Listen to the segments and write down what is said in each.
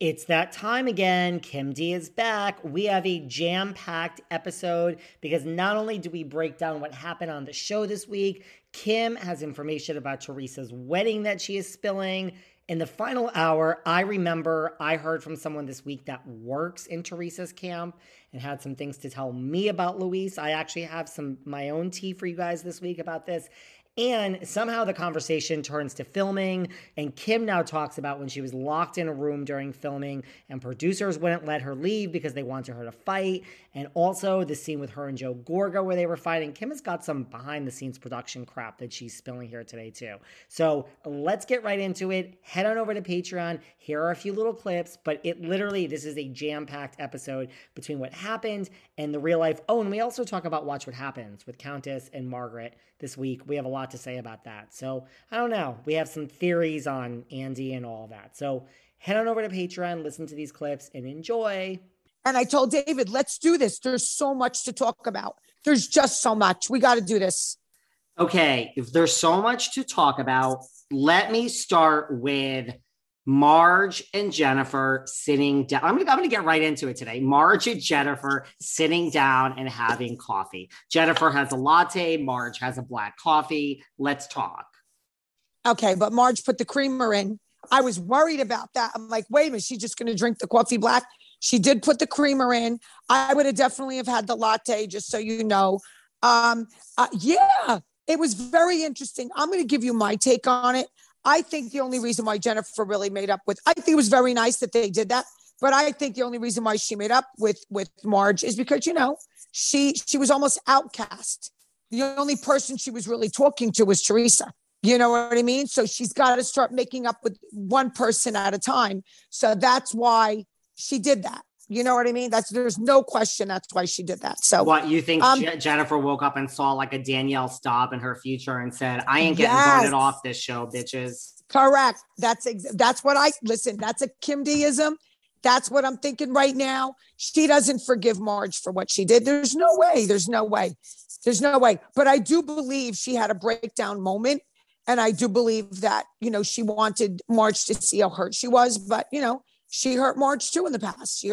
It's that time again. Kim D. is back. We have a jam-packed episode because not only do we break down what happened on the show this week, Kim has information about Teresa's wedding that she is spilling. In the final hour, I heard from someone this week that works in Teresa's camp and had some things to tell me about Luis. I actually have some my own tea for you guys this week about this. And somehow the conversation turns to filming, and Kim now talks about when she was locked in a room during filming and producers wouldn't let her leave because they wanted her to fight. And also the scene with her and Joe Gorga where they were fighting. Kim has got some behind-the-scenes production crap that she's spilling here today too. So let's get right into it. Head on over to Patreon. Here are a few little clips, but it literally, this is a jam-packed episode between what happened and the real life. Oh, and we also talk about Watch What Happens with Countess and Margaret this week. We have a lot to say about that. So I don't know. We have some theories on Andy and all that. So head on over to Patreon, listen to these clips and enjoy. And I told David, let's do this. There's so much to talk about. There's just so much. We got to do this. Okay. If there's so much to talk about, let me start with Marge and Jennifer sitting down. I'm going to get right into it today. Marge and Jennifer sitting down and having coffee. Jennifer has a latte. Marge has a black coffee. Let's talk. Okay, but Marge put the creamer in. I was worried about that. I'm like, wait a minute, she's just going to drink the coffee black. She did put the creamer in. I would have definitely had the latte, just so you know. Yeah, it was very interesting. I'm going to give you my take on it. I think the only reason why Jennifer really made up with, I think it was very nice that they did that, but I think the only reason why she made up with Marge is because, you know, she was almost outcast. The only person she was really talking to was Teresa. You know what I mean? So she's got to start making up with one person at a time. So that's why she did that. You know what I mean? There's no question that's why she did that. So what you think Jennifer woke up and saw like a Danielle Staub in her future and said, I ain't getting voted off this show, bitches. Correct. That's what I listen. That's a Kim D-ism. That's what I'm thinking right now. She doesn't forgive Marge for what she did. There's no way. But I do believe she had a breakdown moment. And I do believe that, you know, she wanted Marge to see how hurt she was, but you know, she hurt Marge too in the past.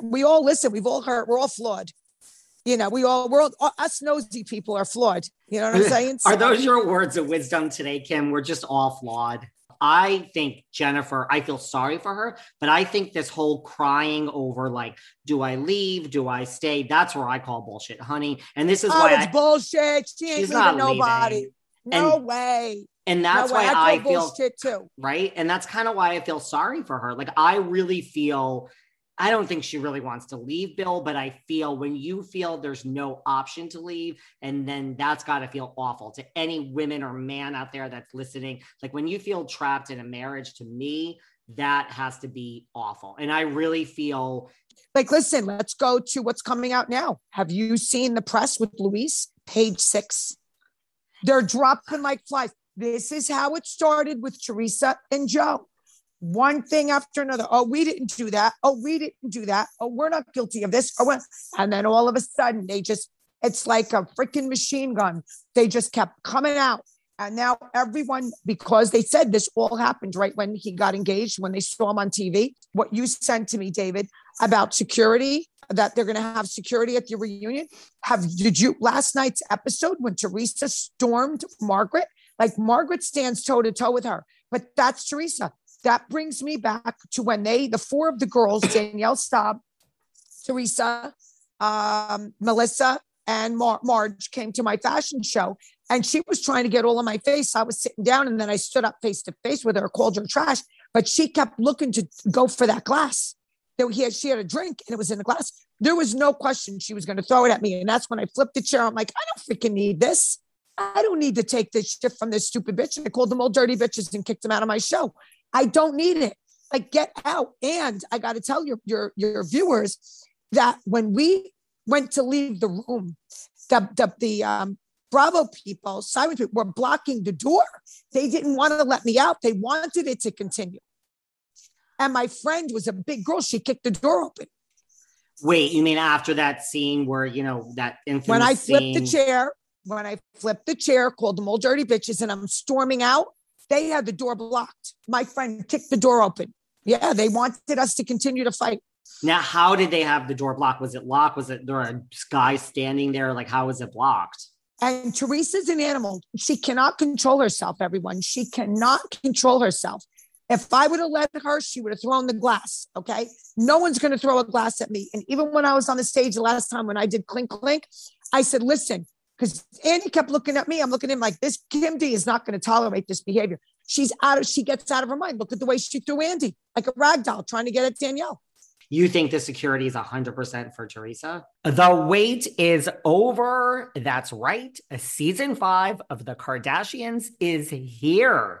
We all listen. We've all hurt. We're all flawed. You know, us nosy people are flawed. You know what I'm saying? So, are those your words of wisdom today, Kim? We're just all flawed. I think Jennifer, I feel sorry for her, but I think this whole crying over like, do I leave? Do I stay? That's where I call bullshit, honey. And this is why it's bullshit. She ain't leaving nobody. No way. And that's why I feel bullshit too. Right. And that's kind of why I feel sorry for her. Like, I really feel, I don't think she really wants to leave, Bill, but I feel when you feel there's no option to leave, and then that's got to feel awful to any women or man out there that's listening. Like, when you feel trapped in a marriage, to me, that has to be awful. And I really feel like, listen, let's go to what's coming out now. Have you seen the press with Luis? Page 6? They're dropping like flies. This is how it started with Teresa and Joe. One thing after another. Oh, we didn't do that. Oh, we didn't do that. Oh, we're not guilty of this. Oh, and then all of a sudden, it's like a freaking machine gun. They just kept coming out. And now everyone, because they said this all happened right when he got engaged, when they saw him on TV, what you sent to me, David, about security, that they're going to have security at your reunion. Did you last night's episode when Teresa stormed Margaret? Like Margaret stands toe to toe with her, but that's Teresa. That brings me back to when the four of the girls, Danielle Staub, Teresa, Melissa, and Marge came to my fashion show, and she was trying to get all in my face. I was sitting down, and then I stood up face to face with her, called her trash, but she kept looking to go for that glass. She had a drink, and it was in the glass. There was no question she was going to throw it at me, and that's when I flipped the chair. I'm like, I don't freaking need this. I don't need to take this shit from this stupid bitch. And I called them all dirty bitches and kicked them out of my show. I don't need it. Like, get out. And I got to tell your viewers that when we went to leave the room, the Bravo people, Simon people, were blocking the door. They didn't want to let me out. They wanted it to continue. And my friend was a big girl. She kicked the door open. Wait, you mean after that scene where, that infamous when I flipped scene. The chair, when I flipped the chair, called them all dirty bitches, and I'm storming out, they had the door blocked. My friend kicked the door open. Yeah, they wanted us to continue to fight. Now, how did they have the door blocked? Was it locked? Was it there a guy standing there? Like, how was it blocked? And Teresa's an animal. She cannot control herself, everyone. She cannot control herself. If I would have let her, she would have thrown the glass, okay? No one's going to throw a glass at me. And even when I was on the stage the last time when I did Clink Clink, I said, listen, because Andy kept looking at me. I'm looking at him like, this Kim D. is not going to tolerate this behavior. She gets out of her mind. Look at the way she threw Andy, like a rag doll, trying to get at Danielle. You think the security is 100% for Teresa? The wait is over. That's right. Season 5 of The Kardashians is here.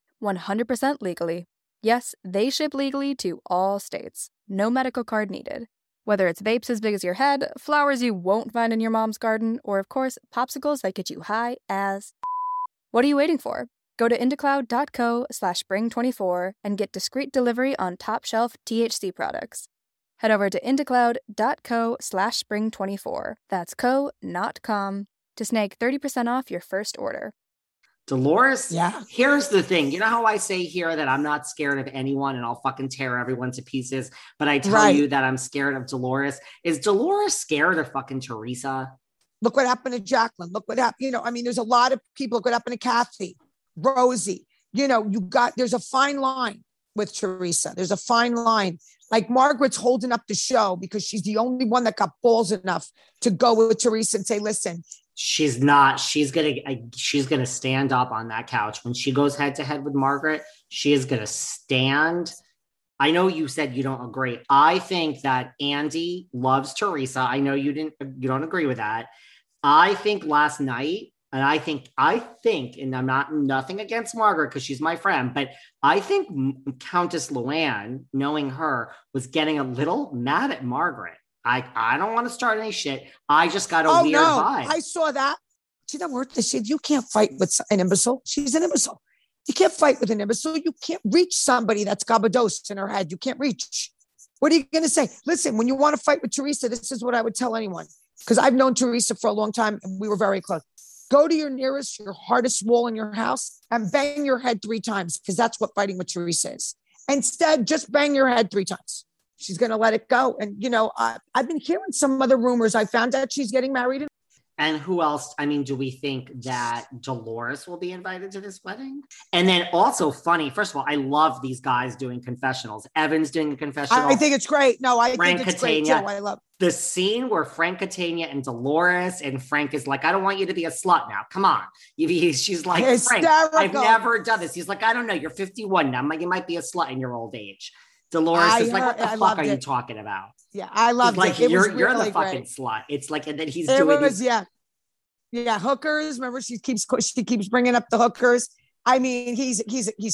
100% legally. Yes, they ship legally to all states. No medical card needed. Whether it's vapes as big as your head, flowers you won't find in your mom's garden, or of course, popsicles that get you high as What are you waiting for? Go to indicloud.co/spring24 and get discreet delivery on top-shelf THC products. Head over to indicloud.co/spring24. That's co, not com, to snag 30% off your first order. Dolores, yeah. Here's the thing. You know how I say here that I'm not scared of anyone and I'll fucking tear everyone to pieces, but I tell you that I'm scared of Dolores. Is Dolores scared of fucking Teresa? Look what happened to Jacqueline. Look what happened. There's a lot of people. Look what happened to Kathy, Rosie. There's a fine line with Teresa. There's a fine line. Like Margaret's holding up the show because she's the only one that got balls enough to go with Teresa and say, listen, she's gonna stand up on that couch. When she goes head to head with Margaret, she is gonna stand. I know you said you don't agree. I think that Andy loves Teresa. I know you don't agree with that. I think last night, and I think, and I'm nothing against Margaret because she's my friend, but I think Countess Luann, knowing her, was getting a little mad at Margaret. I don't want to start any shit. I just got a weird vibe. I saw that. She doesn't work this shit. You can't fight with an imbecile. She's an imbecile. You can't fight with an imbecile. You can't reach somebody that's gabadosed in her head. You can't reach. What are you going to say? Listen, when you want to fight with Teresa, this is what I would tell anyone. Because I've known Teresa for a long time and we were very close. Go to your hardest wall in your house and bang your head 3 times. Because that's what fighting with Teresa is. Instead, just bang your head 3 times. She's going to let it go. And, I've been hearing some other rumors. I found out she's getting married. And who else? I mean, do we think that Dolores will be invited to this wedding? And then also funny, first of all, I love these guys doing confessionals. Evan's doing a confessional. I think it's great. No, I think it's great too. I love the scene where Frank Catania and Dolores, and Frank is like, I don't want you to be a slut now. Come on. She's like, hysterical. Frank, I've never done this. He's like, I don't know. You're 51 now. You might be a slut in your old age. Dolores is like, what the fuck are you talking about? Yeah, I loved it. Like, you're the fucking slut. It's like, and then he's doing this. Yeah. Yeah, hookers. Remember, she keeps bringing up the hookers. I mean, he's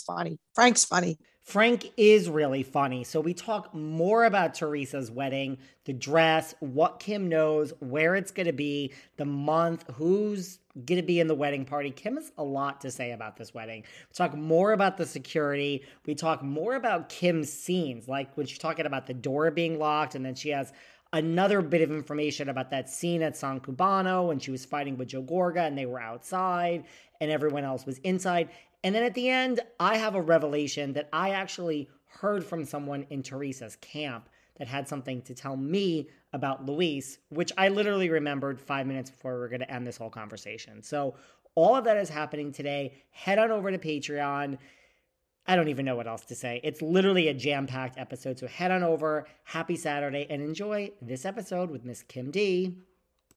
funny. Frank's funny. Frank is really funny. So we talk more about Teresa's wedding, the dress, what Kim knows, where it's going to be, the month, who's going to be in the wedding party. Kim has a lot to say about this wedding. We talk more about the security. We talk more about Kim's scenes, like when she's talking about the door being locked, and then she has another bit of information about that scene at San Cubano when she was fighting with Joe Gorga and they were outside and everyone else was inside. And then at the end, I have a revelation that I actually heard from someone in Teresa's camp that had something to tell me about Luis, which I literally remembered 5 minutes before we were going to end this whole conversation. So all of that is happening today. Head on over to Patreon. I don't even know what else to say. It's literally a jam-packed episode. So head on over. Happy Saturday and enjoy this episode with Miss Kim D.